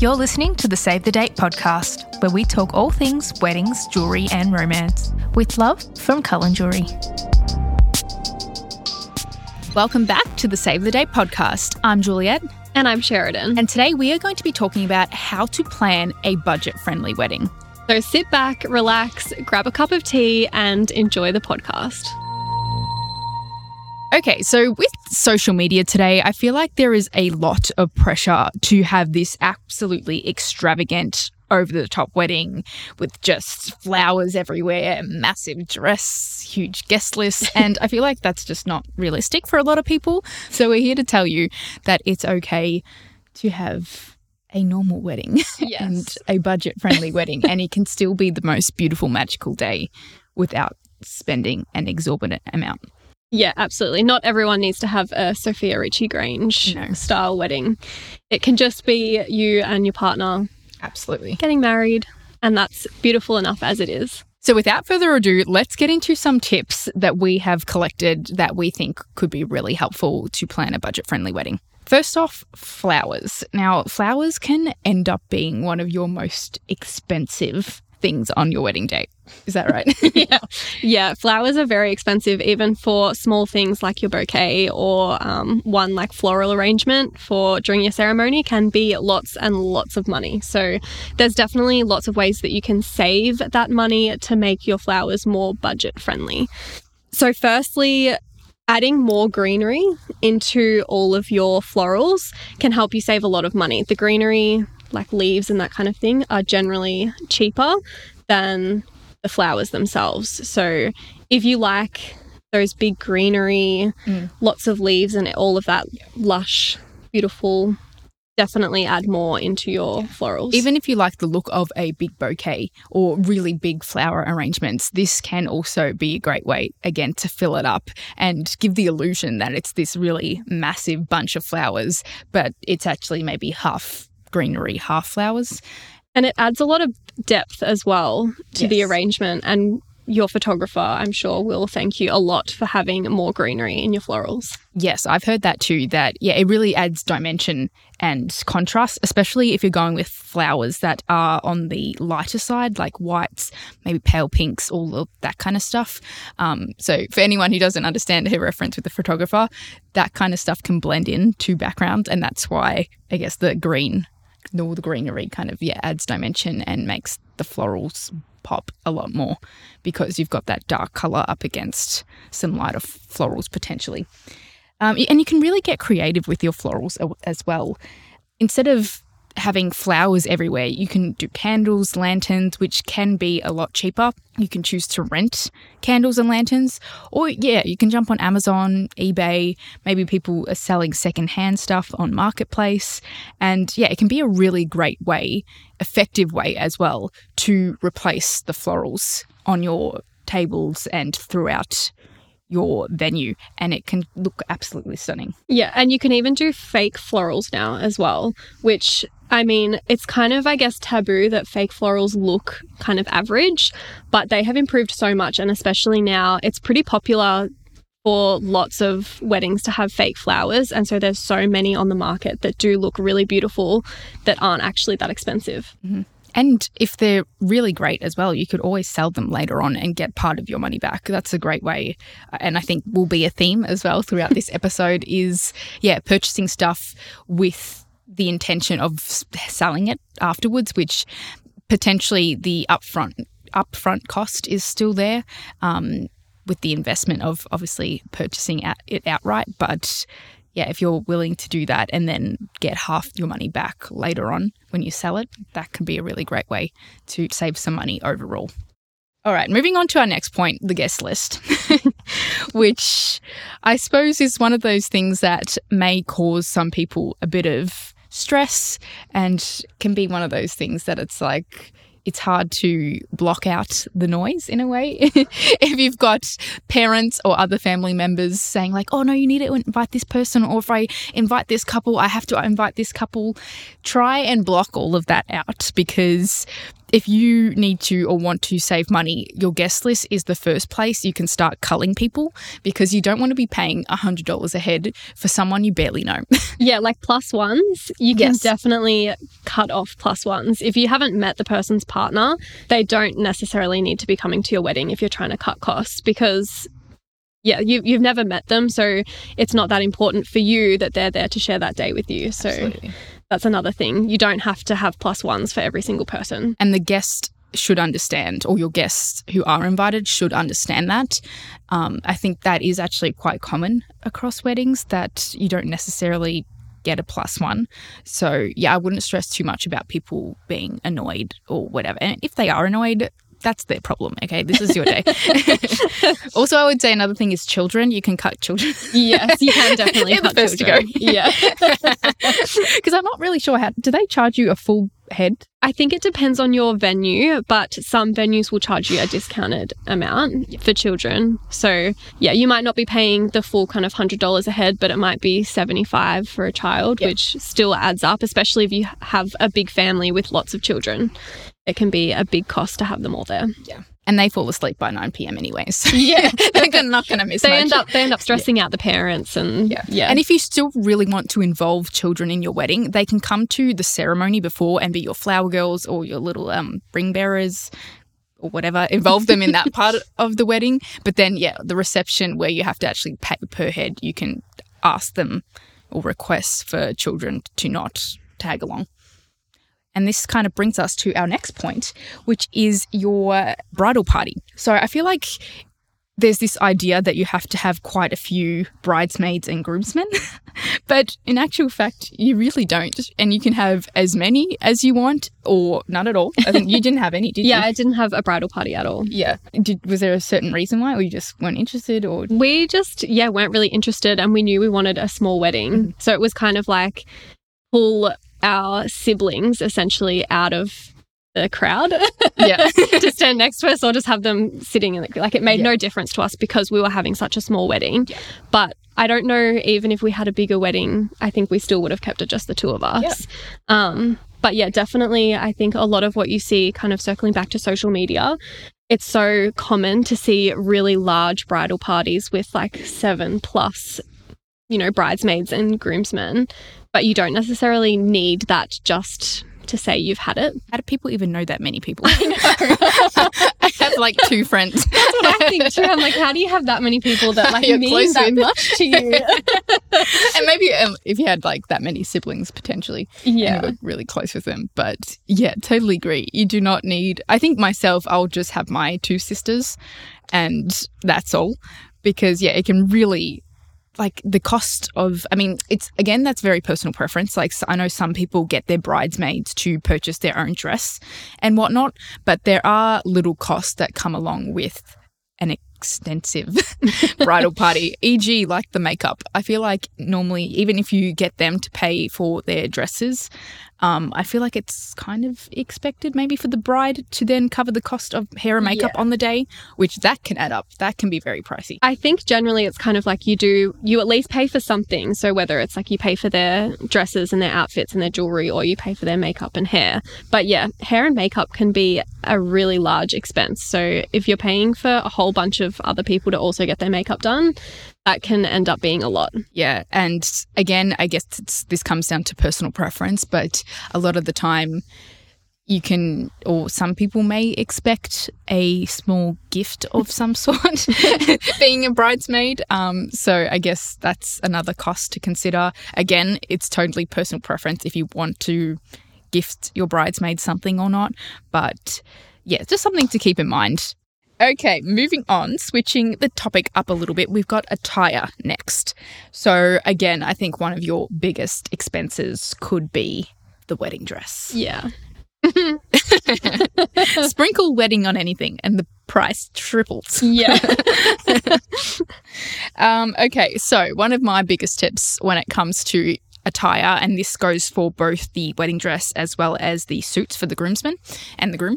You're listening to the Save the Date podcast, where we talk all things weddings, jewellery and romance, with love from Cullen Jewellery. Welcome back to the Save the Date podcast. I'm Juliette. And I'm Sheridan. And today we are going to be talking about how to plan a budget-friendly wedding. So sit back, relax, grab a cup of tea and enjoy the podcast. Okay, so with social media today, I feel like there is a lot of pressure to have this absolutely extravagant, over-the-top wedding with just flowers everywhere, massive dress, huge guest list. And I feel like that's just not realistic for a lot of people. So we're here to tell you that it's okay to have a normal wedding and a budget-friendly wedding. And it can still be the most beautiful, magical day without spending an exorbitant amount. Yeah, absolutely. Not everyone needs to have a Sophia Richie Grange style wedding. It can just be you and your partner. Absolutely. Getting married, and that's beautiful enough as it is. So without further ado, let's get into some tips that we have collected that we think could be really helpful to plan a budget-friendly wedding. First off, flowers. Now, flowers can end up being one of your most expensive things on your wedding day. Is that right? Yeah. Flowers are very expensive, even for small things like your bouquet or one like floral arrangement for during your ceremony can be lots and lots of money. So there's definitely lots of ways that you can save that money to make your flowers more budget friendly. So firstly, adding more greenery into all of your florals can help you save a lot of money. The greenery, like leaves and that kind of thing, are generally cheaper than the flowers themselves. So if you like those big greenery, lots of leaves and all of that lush, beautiful, definitely add more into your florals. Even if you like the look of a big bouquet or really big flower arrangements, this can also be a great way, again, to fill it up and give the illusion that it's this really massive bunch of flowers, but it's actually maybe half greenery, half flowers. And it adds a lot of depth as well to the arrangement, and your photographer, I'm sure, will thank you a lot for having more greenery in your florals. Yes, I've heard that too, that it really adds dimension and contrast, especially if you're going with flowers that are on the lighter side, like whites, maybe pale pinks, all of that kind of stuff. So for anyone who doesn't understand her reference with the photographer, that kind of stuff can blend in to background, and that's why I guess the greenery kind of adds dimension and makes the florals pop a lot more because you've got that dark colour up against some lighter florals potentially. And you can really get creative with your florals as well. Instead of having flowers everywhere, you can do candles, lanterns, which can be a lot cheaper. You can choose to rent candles and lanterns, or you can jump on Amazon, eBay. Maybe people are selling secondhand stuff on Marketplace, and it can be a really great way, effective way as well, to replace the florals on your tables and throughout your venue, and it can look absolutely stunning. Yeah, and you can even do fake florals now as well, which, I mean, it's kind of, I guess, taboo that fake florals look kind of average, but they have improved so much, and especially now it's pretty popular for lots of weddings to have fake flowers, and so there's so many on the market that do look really beautiful that aren't actually that expensive. Mm-hmm. And if they're really great as well, you could always sell them later on and get part of your money back. That's a great way. And I think will be a theme as well throughout this episode is, purchasing stuff with the intention of selling it afterwards, which potentially the upfront cost is still there with the investment of obviously purchasing it outright. But if you're willing to do that and then get half your money back later on when you sell it, that can be a really great way to save some money overall. All right, moving on to our next point, the guest list, which I suppose is one of those things that may cause some people a bit of stress and can be one of those things that it's like, it's hard to block out the noise in a way. If you've got parents or other family members saying like, oh, no, you need to invite this person, or if I invite this couple, I have to invite this couple. Try and block all of that out because If you need to or want to save money, your guest list is the first place you can start culling people, because you don't want to be paying $100 a head for someone you barely know. Yeah, like plus ones. You can definitely cut off plus ones. If you haven't met the person's partner, they don't necessarily need to be coming to your wedding if you're trying to cut costs, because you've never met them. So it's not that important for you that they're there to share that day with you. So absolutely. That's another thing. You don't have to have plus ones for every single person. And the guest should understand, or your guests who are invited should understand that. I think that is actually quite common across weddings, that you don't necessarily get a plus one. So, yeah, I wouldn't stress too much about people being annoyed or whatever. And if they are annoyed, that's their problem, okay? This is your day. Also, I would say another thing is children. You can cut children. Yes, you can definitely cut the first children. To go. Yeah. Because I'm not really sure, how do they charge you a full head? I think it depends on your venue, but some venues will charge you a discounted amount for children. So, yeah, you might not be paying the full kind of $100 a head, but it might be $75 for a child, which still adds up, especially if you have a big family with lots of children. It can be a big cost to have them all there. Yeah. And they fall asleep by 9 p.m. anyways. So yeah. They're not going to miss much. They end up stressing out the parents. And And if you still really want to involve children in your wedding, they can come to the ceremony before and be your flower girls or your little ring bearers or whatever. Involve them in that part of the wedding. But then, the reception, where you have to actually pay per head, you can ask them or request for children to not tag along. And this kind of brings us to our next point, which is your bridal party. So I feel like there's this idea that you have to have quite a few bridesmaids and groomsmen, but in actual fact, you really don't. And you can have as many as you want or none at all. I think you didn't have any, did you? Yeah, I didn't have a bridal party at all. Yeah. Was there a certain reason why, or you just weren't interested? Or we just, weren't really interested, and we knew we wanted a small wedding. Mm-hmm. So it was kind of like pull our siblings essentially out of the crowd to stand next to us, or just have them sitting in the, like, it made no difference to us because we were having such a small wedding. Yeah. But I don't know, even if we had a bigger wedding, I think we still would have kept it just the two of us. Yeah. But yeah, definitely, I think a lot of what you see, kind of circling back to social media, it's so common to see really large bridal parties with like 7+ bridesmaids and groomsmen, but you don't necessarily need that just to say you've had it. How do people even know that many people? I know. I have like 2 friends. That's what I think too. I'm like, how do you have that many people that like mean that much to you? And maybe if you had like that many siblings potentially, and you were really close with them. But yeah, totally agree. You do not need, I think myself, I'll just have my 2 sisters and that's all, because it can really, like the cost of, I mean, it's, again, that's very personal preference. Like, I know some people get their bridesmaids to purchase their own dress and whatnot, but there are little costs that come along with an extensive bridal party, e.g. like the makeup. I feel like normally, even if you get them to pay for their dresses, I feel like it's kind of expected maybe for the bride to then cover the cost of hair and makeup on the day, which that can add up. That can be very pricey. I think generally it's kind of like you at least pay for something. So whether it's like you pay for their dresses and their outfits and their jewelry, or you pay for their makeup and hair. But yeah, hair and makeup can be a really large expense. So if you're paying for a whole bunch of other people to also get their makeup done, that can end up being a lot. Yeah. And again, I guess this comes down to personal preference, but a lot of the time you can, or some people may expect a small gift of some sort being a bridesmaid. So I guess that's another cost to consider. Again, it's totally personal preference if you want to gift your bridesmaid something or not. But yeah, just something to keep in mind. Okay, moving on, switching the topic up a little bit, we've got attire next. So again, I think one of your biggest expenses could be the wedding dress. Yeah. Sprinkle wedding on anything and the price triples. Yeah. Okay, so one of my biggest tips when it comes to attire, and this goes for both the wedding dress as well as the suits for the groomsmen and the groom,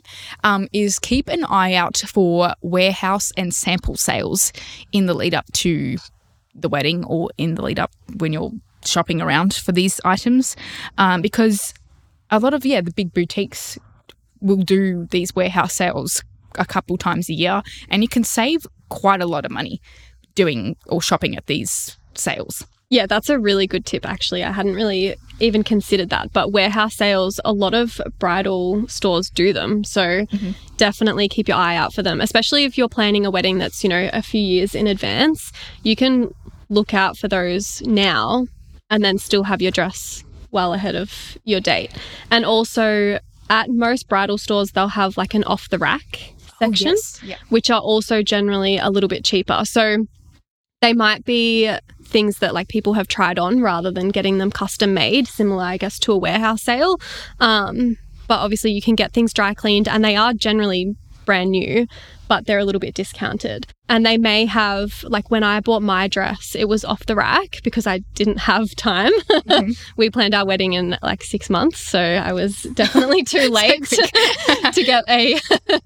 is keep an eye out for warehouse and sample sales in the lead up to the wedding, or in the lead up when you're shopping around for these items, because a lot of the big boutiques will do these warehouse sales a couple times a year, and you can save quite a lot of money doing or shopping at these sales. Yeah, that's a really good tip, actually. I hadn't really even considered that. But warehouse sales, a lot of bridal stores do them. So definitely keep your eye out for them, especially if you're planning a wedding that's, you know, a few years in advance. You can look out for those now and then still have your dress well ahead of your date. And also at most bridal stores, they'll have like an off-the-rack section, which are also generally a little bit cheaper. So they might be things that like people have tried on rather than getting them custom made, similar, I guess, to a warehouse sale. But obviously you can get things dry cleaned and they are generally brand new, but they're a little bit discounted. And they may have, like when I bought my dress, it was off the rack because I didn't have time. We planned our wedding in like 6 months. So I was definitely too late to get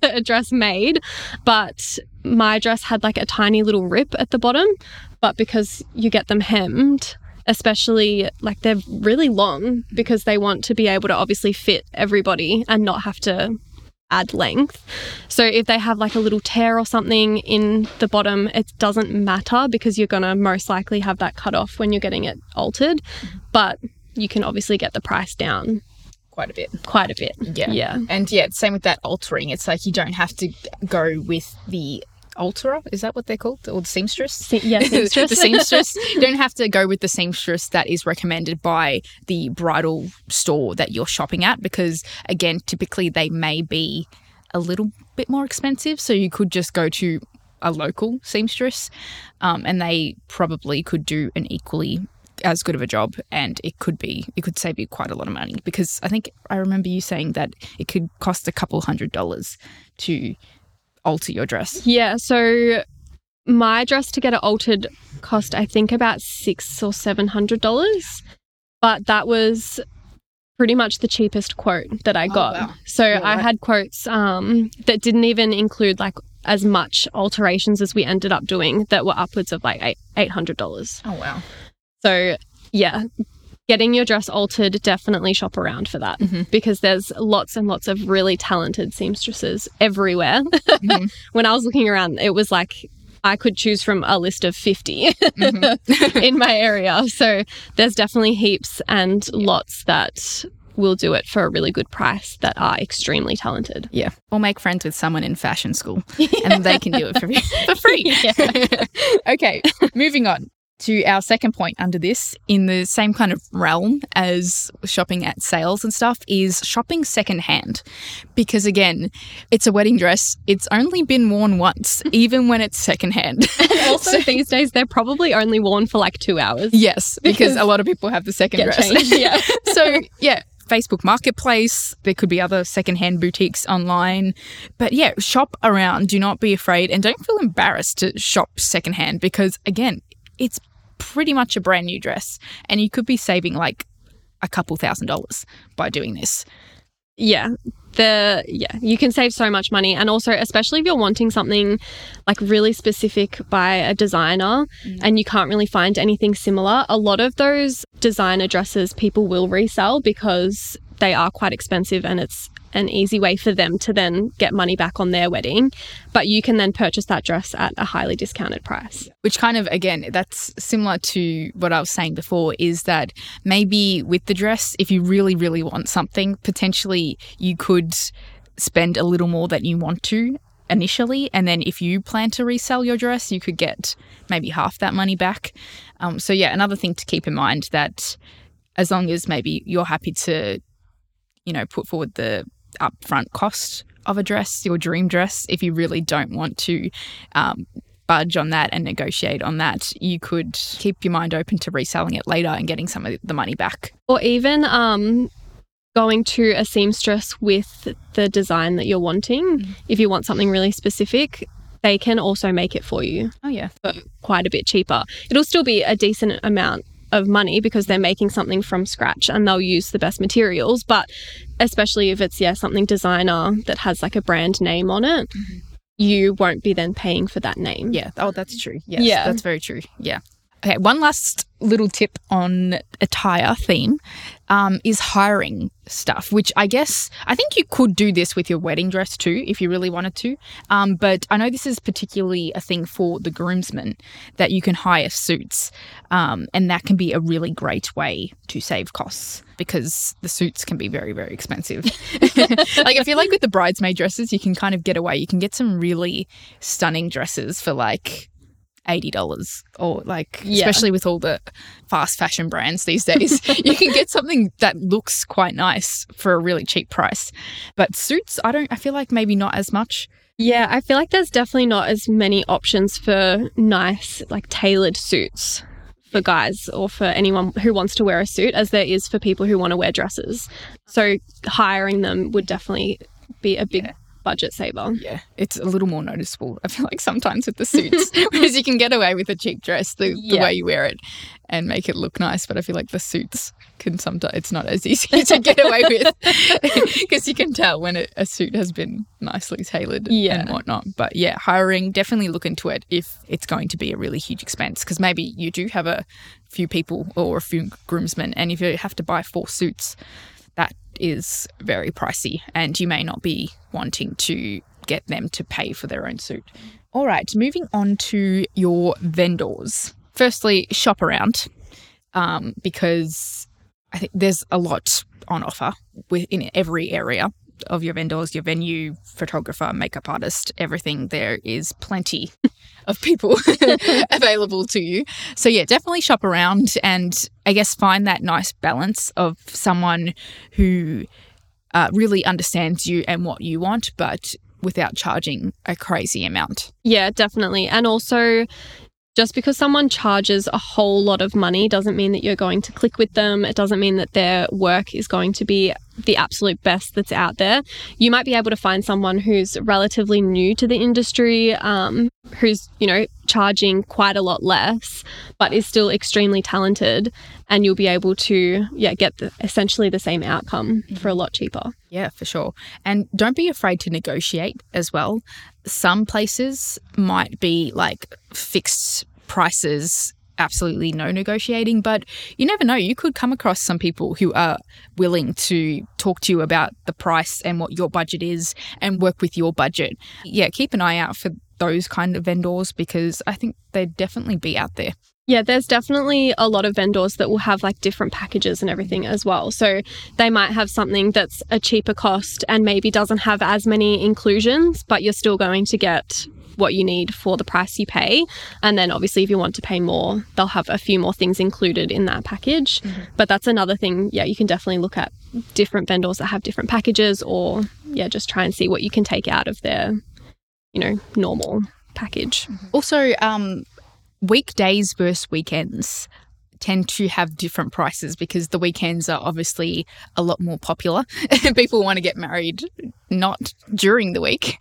a dress made. But my dress had like a tiny little rip at the bottom. But because you get them hemmed, especially like they're really long because they want to be able to obviously fit everybody and not have to add length. So if they have like a little tear or something in the bottom, it doesn't matter because you're going to most likely have that cut off when you're getting it altered. But you can obviously get the price down quite a bit. Yeah. And yeah, same with that altering. It's like you don't have to go with the alterer, is that what they're called? Or the seamstress? Seamstress. The seamstress. You don't have to go with the seamstress that is recommended by the bridal store that you're shopping at because, again, typically they may be a little bit more expensive. So you could just go to a local seamstress and they probably could do an equally as good of a job, and it could save you quite a lot of money because I think I remember you saying that it could cost a couple $100 to alter your dress. Yeah, so my dress to get it altered cost I think about $600 or $700, but that was pretty much the cheapest quote that I got. Wow. So yeah, I had quotes that didn't even include like as much alterations as we ended up doing that were upwards of like $800. Oh wow. So yeah, getting your dress altered, definitely shop around for that because there's lots and lots of really talented seamstresses everywhere. When I was looking around, it was like I could choose from a list of 50 in my area. So there's definitely heaps and lots that will do it for a really good price that are extremely talented. Yeah. Or make friends with someone in fashion school and they can do it for free. Okay, moving on to our second point under this, in the same kind of realm as shopping at sales and stuff, is shopping secondhand. Because again, it's a wedding dress. It's only been worn once, even when it's secondhand. And also these days, they're probably only worn for like 2 hours. Yes, because a lot of people have the second dress. So yeah, Facebook Marketplace. There could be other secondhand boutiques online. But yeah, shop around. Do not be afraid and don't feel embarrassed to shop secondhand because again, it's pretty much a brand new dress and you could be saving like a couple $1,000s by doing this. Yeah. You can save so much money. And also, especially if you're wanting something like really specific by a designer and you can't really find anything similar, a lot of those designer dresses people will resell because they are quite expensive and it's an easy way for them to then get money back on their wedding, but you can then purchase that dress at a highly discounted price. Which kind of, again, that's similar to what I was saying before, is that maybe with the dress, if you really, really want something, potentially you could spend a little more than you want to initially, and then if you plan to resell your dress, you could get maybe half that money back. So yeah, another thing to keep in mind that as long as maybe you're happy to, you know, put forward the upfront cost of a dress, your dream dress, if you really don't want to budge on that and negotiate on that, you could keep your mind open to reselling it later and getting some of the money back. Or even going to a seamstress with the design that you're wanting. If you want something really specific, they can also make it for you. Oh yeah. But quite a bit cheaper. It'll still be a decent amount of money because they're making something from scratch and they'll use the best materials, but especially if it's something designer that has like a brand name on it, you won't be then paying for that name. Yeah. Oh, that's true. Yes, yeah, that's very true. Yeah. Okay, one last little tip on attire theme is hiring stuff, which I think you could do this with your wedding dress too if you really wanted to. But I know this is particularly a thing for the groomsmen, that you can hire suits, and that can be a really great way to save costs because the suits can be very, very expensive. Like I feel like with the bridesmaid dresses, you can kind of get away. You can get some really stunning dresses for like $80 or like, especially with all the fast fashion brands these days, you can get something that looks quite nice for a really cheap price. But suits, I feel like maybe not as much. Yeah, I feel like there's definitely not as many options for nice, like tailored suits for guys or for anyone who wants to wear a suit as there is for people who want to wear dresses. So hiring them would definitely be a big budget saver. Yeah, it's a little more noticeable, I feel like, sometimes with the suits, whereas you can get away with a cheap dress the way you wear it and make it look nice. But I feel like the suits can sometimes, it's not as easy to get away with because you can tell when a suit has been nicely tailored and whatnot. But yeah, hiring, definitely look into it if it's going to be a really huge expense, because maybe you do have a few people or a few groomsmen, and if you have to buy 4 suits, that is very pricey and you may not be wanting to get them to pay for their own suit. All right, moving on to your vendors. Firstly, shop around because I think there's a lot on offer within every area of your vendors, your venue, photographer, makeup artist, everything. There is plenty of people available to you. So yeah, definitely shop around and I guess find that nice balance of someone who really understands you and what you want, but without charging a crazy amount. Yeah, definitely. And also, just because someone charges a whole lot of money doesn't mean that you're going to click with them. It doesn't mean that their work is going to be the absolute best that's out there. You might be able to find someone who's relatively new to the industry, who's, you know, charging quite a lot less, but is still extremely talented, and you'll be able to get essentially the same outcome for a lot cheaper. Yeah, for sure. And don't be afraid to negotiate as well. Some places might be like fixed prices, absolutely no negotiating, but you never know. You could come across some people who are willing to talk to you about the price and what your budget is and work with your budget. Yeah, keep an eye out for those kind of vendors because I think they'd definitely be out there. Yeah, there's definitely a lot of vendors that will have like different packages and everything as well. So they might have something that's a cheaper cost and maybe doesn't have as many inclusions, but you're still going to get what you need for the price you pay. And then obviously if you want to pay more, they'll have a few more things included in that package. Mm-hmm. But that's another thing. Yeah, you can definitely look at different vendors that have different packages or just try and see what you can take out of their, you know, normal package. Mm-hmm. Also, weekdays versus weekends tend to have different prices because the weekends are obviously a lot more popular. People want to get married not during the week.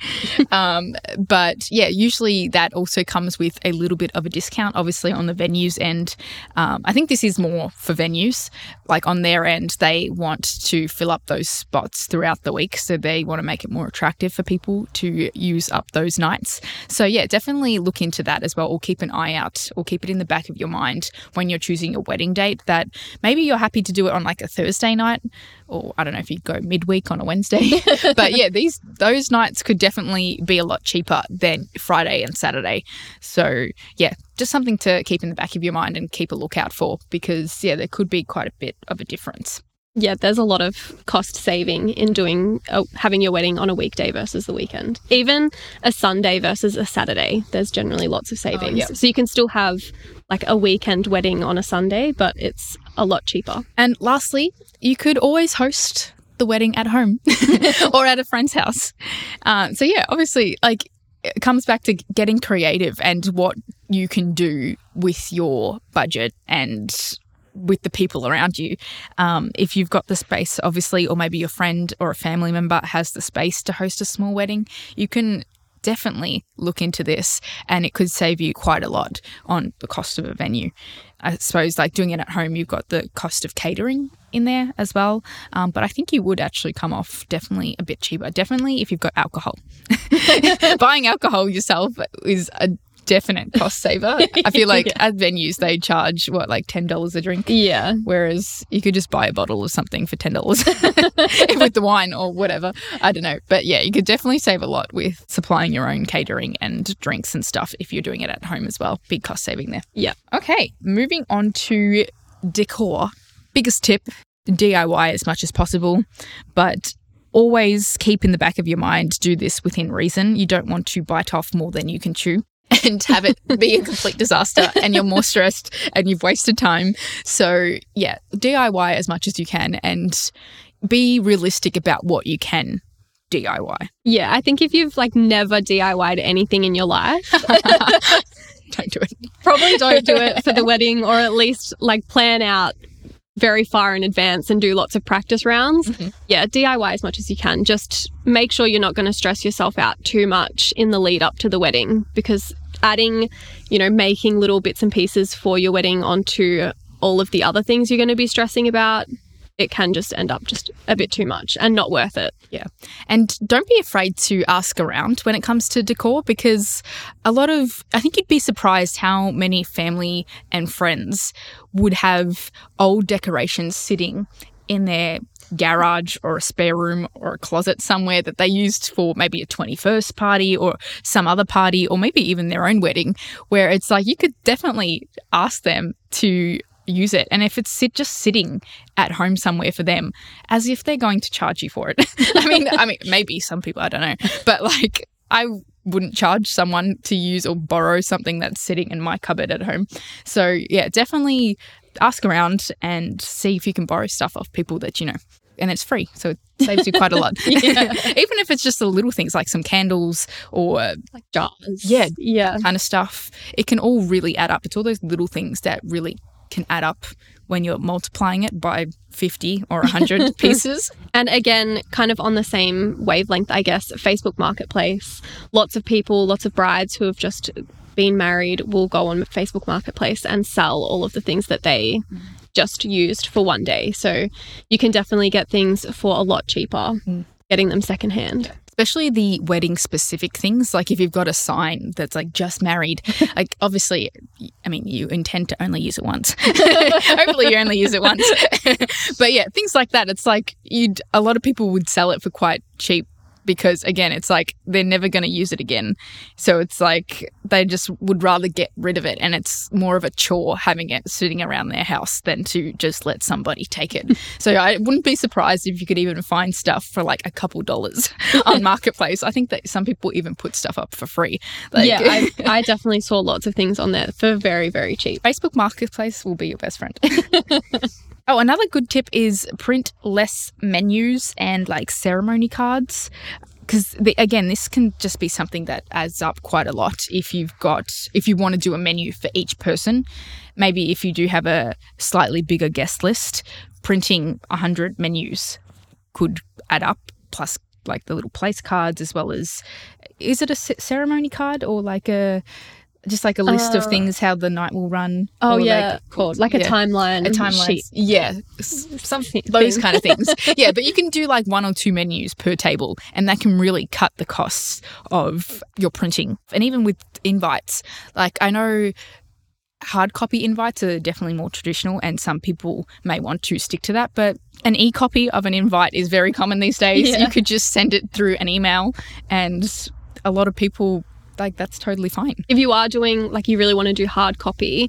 But yeah, usually that also comes with a little bit of a discount, obviously on the venues end. I think this is more for venues. Like on their end, they want to fill up those spots throughout the week. So they want to make it more attractive for people to use up those nights. So yeah, definitely look into that as well, or keep an eye out, or keep it in the back of your mind when you're choosing your wedding date, that maybe you're happy to do it on like a Thursday night, or I don't know if you go midweek on a Wednesday. But yeah, those nights could definitely be a lot cheaper than Friday and Saturday. So yeah, just something to keep in the back of your mind and keep a lookout for, because yeah, there could be quite a bit of a difference. Yeah, there's a lot of cost saving in doing having your wedding on a weekday versus the weekend. Even a Sunday versus a Saturday, there's generally lots of savings. Oh, yeah. So you can still have like a weekend wedding on a Sunday, but it's a lot cheaper. And lastly, you could always host the wedding at home or at a friend's house. So yeah, obviously, like, it comes back to getting creative and what you can do with your budget and with the people around you. If you've got the space, obviously, or maybe your friend or a family member has the space to host a small wedding, you can definitely look into this and it could save you quite a lot on the cost of a venue. I suppose like doing it at home, you've got the cost of catering in there as well. But I think you would actually come off definitely a bit cheaper, definitely if you've got alcohol. Buying alcohol yourself is a definite cost saver. I feel like at venues they charge, like $10 a drink? Yeah. Whereas you could just buy a bottle of something for $10 with the wine or whatever. I don't know. But, yeah, you could definitely save a lot with supplying your own catering and drinks and stuff if you're doing it at home as well. Big cost saving there. Yeah. Okay, moving on to decor. Biggest tip, DIY as much as possible, but always keep in the back of your mind, do this within reason. You don't want to bite off more than you can chew and have it be a complete disaster and you're more stressed and you've wasted time. So, yeah, DIY as much as you can and be realistic about what you can DIY. Yeah, I think if you've never DIY'd anything in your life... don't do it. Probably don't do it for the wedding, or at least plan out very far in advance and do lots of practice rounds. Mm-hmm. Yeah, DIY as much as you can. Just make sure you're not going to stress yourself out too much in the lead up to the wedding, because adding, making little bits and pieces for your wedding onto all of the other things you're going to be stressing about, it can just end up just a bit too much and not worth it. Yeah. And don't be afraid to ask around when it comes to decor, because I think you'd be surprised how many family and friends would have old decorations sitting in their garage or a spare room or a closet somewhere that they used for maybe a 21st party or some other party, or maybe even their own wedding, where it's you could definitely ask them to use it. And if it's just sitting at home somewhere for them, as if they're going to charge you for it. I mean, maybe some people, I don't know, but I wouldn't charge someone to use or borrow something that's sitting in my cupboard at home. So yeah, definitely ask around and see if you can borrow stuff off people that you know. And it's free, so it saves you quite a lot. Even if it's just the little things like some candles or jars, yeah, kind of stuff, it can all really add up. It's all those little things that really can add up when you're multiplying it by 50 or 100 pieces. And again, kind of on the same wavelength, I guess, Facebook Marketplace. Lots of people, lots of brides who have just been married will go on Facebook Marketplace and sell all of the things that they just used for one day. So you can definitely get things for a lot cheaper, getting them secondhand. Yeah. Especially the wedding specific things. If you've got a sign that's just married, obviously, you intend to only use it once. Hopefully you only use it once. But yeah, things like that. It's a lot of people would sell it for quite cheap, because again, it's they're never going to use it again. So it's they just would rather get rid of it. And it's more of a chore having it sitting around their house than to just let somebody take it. So I wouldn't be surprised if you could even find stuff for a couple dollars on Marketplace. I think that some people even put stuff up for free. Yeah, I definitely saw lots of things on there for very, very cheap. Facebook Marketplace will be your best friend. Oh, another good tip is print less menus and ceremony cards, because again, this can just be something that adds up quite a lot. If you want to do a menu for each person, maybe if you do have a slightly bigger guest list, printing 100 menus could add up, plus the little place cards, as well as, is it a ceremony card or just a list of things, how the night will run. Oh, yeah. Called a timeline. A timeline sheet. Yeah. Something. Those kind of things. Yeah. But you can do one or two menus per table, and that can really cut the costs of your printing. And even with invites, I know hard copy invites are definitely more traditional, and some people may want to stick to that, but an e-copy of an invite is very common these days. Yeah. You could just send it through an email, and a lot of people... that's totally fine. If you are doing, you really want to do hard copy,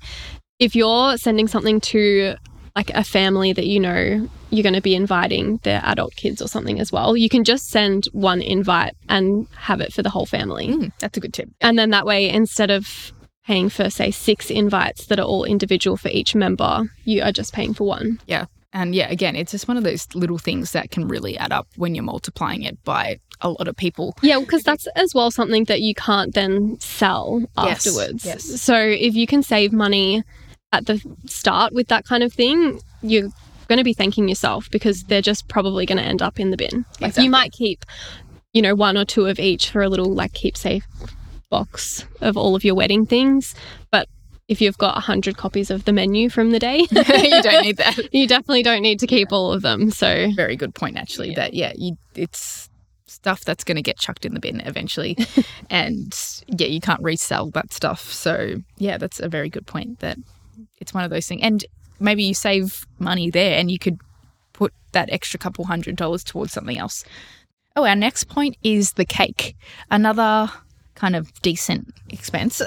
if you're sending something to, a family that you know you're going to be inviting their adult kids or something as well, you can just send one invite and have it for the whole family. That's a good tip. And then that way, instead of paying for, say, 6 invites that are all individual for each member, you are just paying for one. Yeah. And yeah, again, it's just one of those little things that can really add up when you're multiplying it by a lot of people. Yeah, because that's as well something that you can't then sell afterwards. Yes. So if you can save money at the start with that kind of thing, you're going to be thanking yourself, because they're just probably going to end up in the bin. Exactly. You might keep, one or two of each for a little keepsake box of all of your wedding things, but if you've got 100 copies of the menu from the day, you don't need that. You definitely don't need to keep all of them. So very good point, actually. Yeah. That, yeah, it's stuff that's going to get chucked in the bin eventually. And yeah, you can't resell that stuff. So yeah, that's a very good point that it's one of those things. And maybe you save money there and you could put that extra couple $100 towards something else. Oh, our next point is the cake. Another kind of decent expense.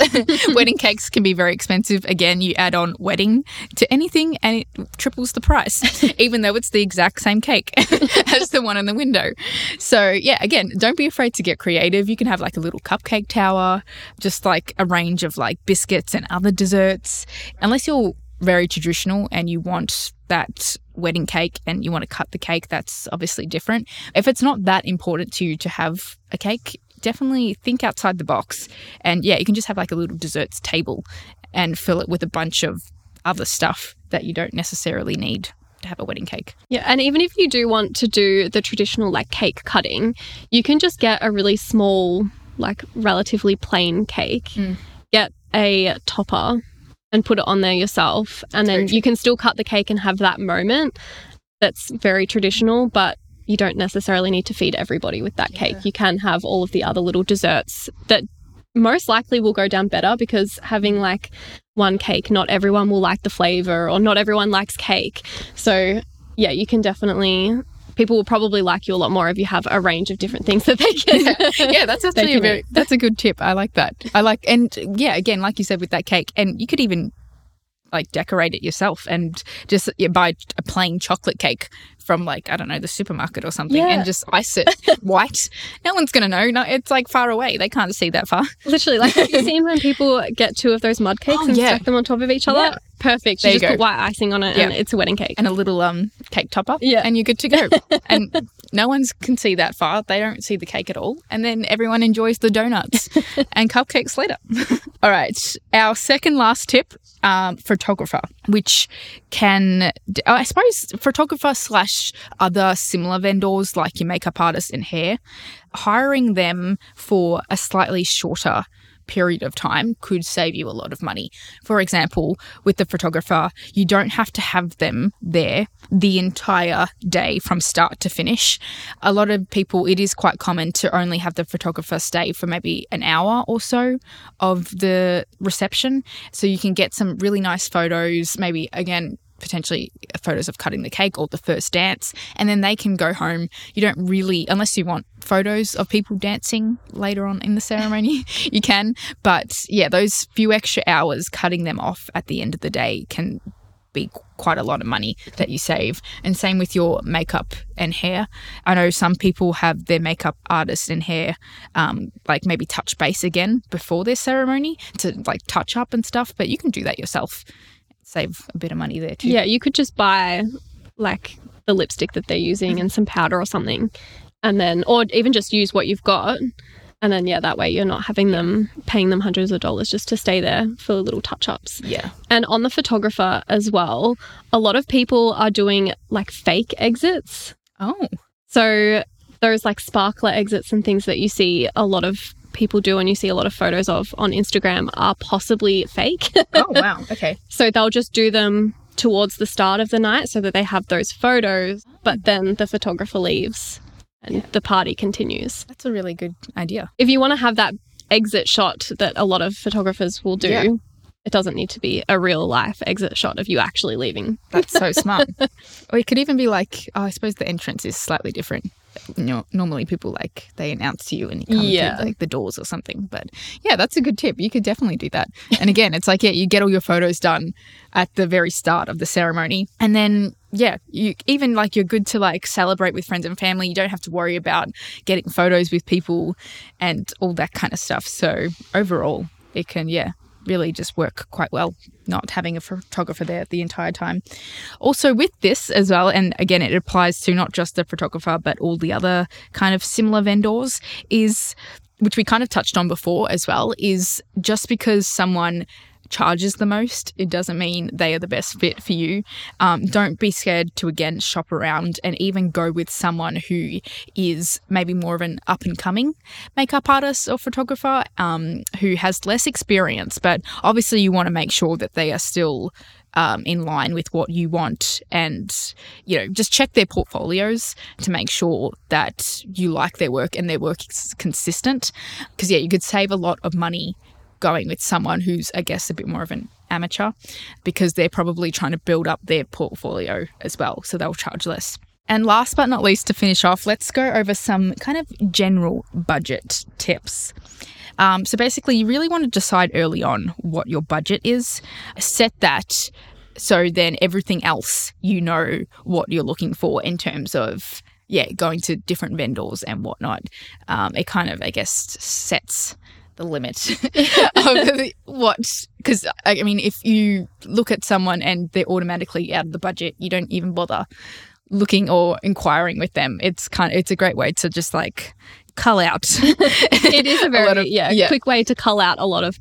Wedding cakes can be very expensive. Again, you add on wedding to anything and it triples the price, even though it's the exact same cake as the one in the window. So yeah, again, don't be afraid to get creative. You can have like a little cupcake tower, just like a range of like biscuits and other desserts. Unless you're very traditional and you want that wedding cake and you want to cut the cake, that's obviously different. If it's not that important to you to have a cake, definitely think outside the box. And yeah, you can just have like a little desserts table and fill it with a bunch of other stuff that you don't necessarily need to have a wedding cake. Yeah, and even if you do want to do the traditional like cake cutting, you can just get a really small, like relatively plain cake, get a topper and put it on there yourself. And then you can still cut the cake and have that moment. That's very traditional, but you don't necessarily need to feed everybody with that cake. You can have all of the other little desserts that most likely will go down better, because having like one cake, not everyone will like the flavor or not everyone likes cake. So yeah, you can definitely, people will probably like you a lot more if you have a range of different things that they can. Yeah, that's actually that's a good tip. I like that. And yeah, again, like you said with that cake, and you could even like decorate it yourself and just buy a plain chocolate cake from like, I don't know, the supermarket or something and just ice it white. No one's going to know. No, it's like far away. They can't see that far. Literally, like have you seen when people get two of those mud cakes and stack them on top of each other? Yeah. Perfect. There you just put white icing on it and it's a wedding cake. And a little cake topper and you're good to go. And no one can see that far. They don't see the cake at all. And then everyone enjoys the donuts and cupcakes later. All right. Our second last tip, photographer, which can, I suppose, photographer / other similar vendors like your makeup artists and hair, hiring them for a slightly shorter period of time could save you a lot of money. For example, with the photographer, you don't have to have them there the entire day from start to finish. A lot of people, it is quite common to only have the photographer stay for maybe an hour or so of the reception. So you can get some really nice photos, maybe again, potentially photos of cutting the cake or the first dance, and then they can go home. You don't really, unless you want photos of people dancing later on in the ceremony, you can. But yeah, those few extra hours, cutting them off at the end of the day can be quite a lot of money that you save. And same with your makeup and hair. I know some people have their makeup artist and hair like maybe touch base again before their ceremony to like touch up and stuff, but you can do that yourself. Save a bit of money there too. Yeah, you could just buy like the lipstick that they're using and some powder or something, and then, or even just use what you've got, and then yeah, that way you're not having them, paying them hundreds of dollars just to stay there for little touch-ups. Yeah. And on the photographer as well, a lot of people are doing like fake exits. Oh. So those like sparkler exits and things that you see a lot of people do and you see a lot of photos of on Instagram are possibly fake. Oh, wow. Okay. So they'll just do them towards the start of the night so that they have those photos, but then the photographer leaves and the party continues. That's a really good idea. If you want to have that exit shot that a lot of photographers will do, it doesn't need to be a real life exit shot of you actually leaving. That's so smart. Or it could even be like, oh, I suppose the entrance is slightly different. You know, normally people like they announce to you and you come through like the doors or something. But yeah, that's a good tip. You could definitely do that. And again, it's like, yeah, you get all your photos done at the very start of the ceremony. And then, yeah, you even like you're good to like celebrate with friends and family. You don't have to worry about getting photos with people and all that kind of stuff. So overall, it can, really just work quite well, not having a photographer there the entire time. Also with this as well, and again, it applies to not just the photographer, but all the other kind of similar vendors is, which we kind of touched on before as well, is just because someone charges the most, it doesn't mean they are the best fit for you. Don't be scared to, again, shop around and even go with someone who is maybe more of an up-and-coming makeup artist or photographer who has less experience. But obviously you want to make sure that they are still in line with what you want, and, you know, just check their portfolios to make sure that you like their work and their work is consistent. Because, yeah, you could save a lot of money going with someone who's, I guess, a bit more of an amateur, because they're probably trying to build up their portfolio as well, so they'll charge less. And last but not least, to finish off, let's go over some kind of general budget tips. So basically, you really want to decide early on what your budget is. Set that so then everything else, you know what you're looking for in terms of, yeah, going to different vendors and whatnot. It kind of, I guess, sets the limit of what, because I mean, if you look at someone and they're automatically out of the budget, you don't even bother looking or inquiring with them. It's a great way to just like cull out. It is a very quick way to cull out a lot of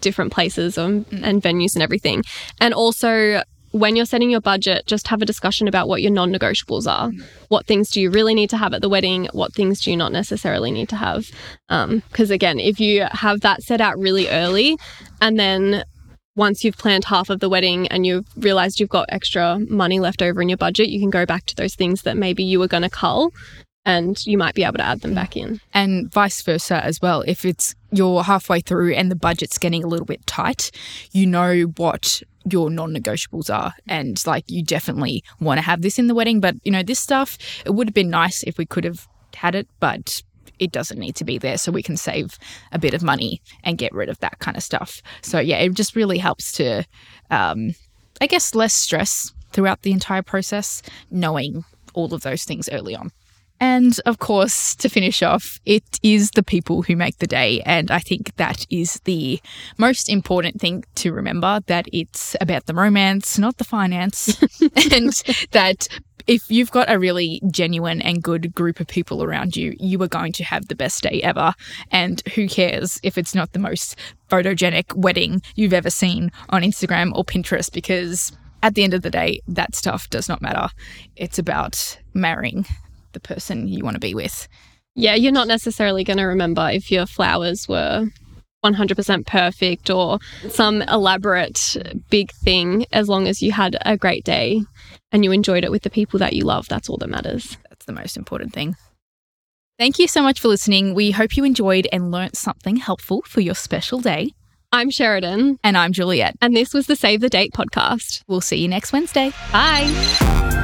different places and venues and everything. And also, when you're setting your budget, just have a discussion about what your non-negotiables are. Mm. What things do you really need to have at the wedding? What things do you not necessarily need to have? Because again, if you have that set out really early, and then once you've planned half of the wedding and you've realised you've got extra money left over in your budget, you can go back to those things that maybe you were going to cull, and you might be able to add them back in. And vice versa as well. If you're halfway through and the budget's getting a little bit tight, you know what your non-negotiables are, and like, you definitely want to have this in the wedding, but you know, this stuff, it would have been nice if we could have had it, but it doesn't need to be there, so we can save a bit of money and get rid of that kind of stuff. So yeah, it just really helps to, I guess, less stress throughout the entire process, knowing all of those things early on. And of course, to finish off, it is the people who make the day. And I think that is the most important thing to remember, that it's about the romance, not the finance, and that if you've got a really genuine and good group of people around you, you are going to have the best day ever. And who cares if it's not the most photogenic wedding you've ever seen on Instagram or Pinterest, because at the end of the day, that stuff does not matter. It's about marrying the person you want to be with. Yeah, you're not necessarily going to remember if your flowers were 100% perfect or some elaborate big thing, as long as you had a great day and you enjoyed it with the people that you love. That's all that matters. That's the most important thing. Thank you so much for listening. We hope you enjoyed and learnt something helpful for your special day. I'm Sheridan. And I'm Juliette. And this was the Save the Date podcast. We'll see you next Wednesday. Bye.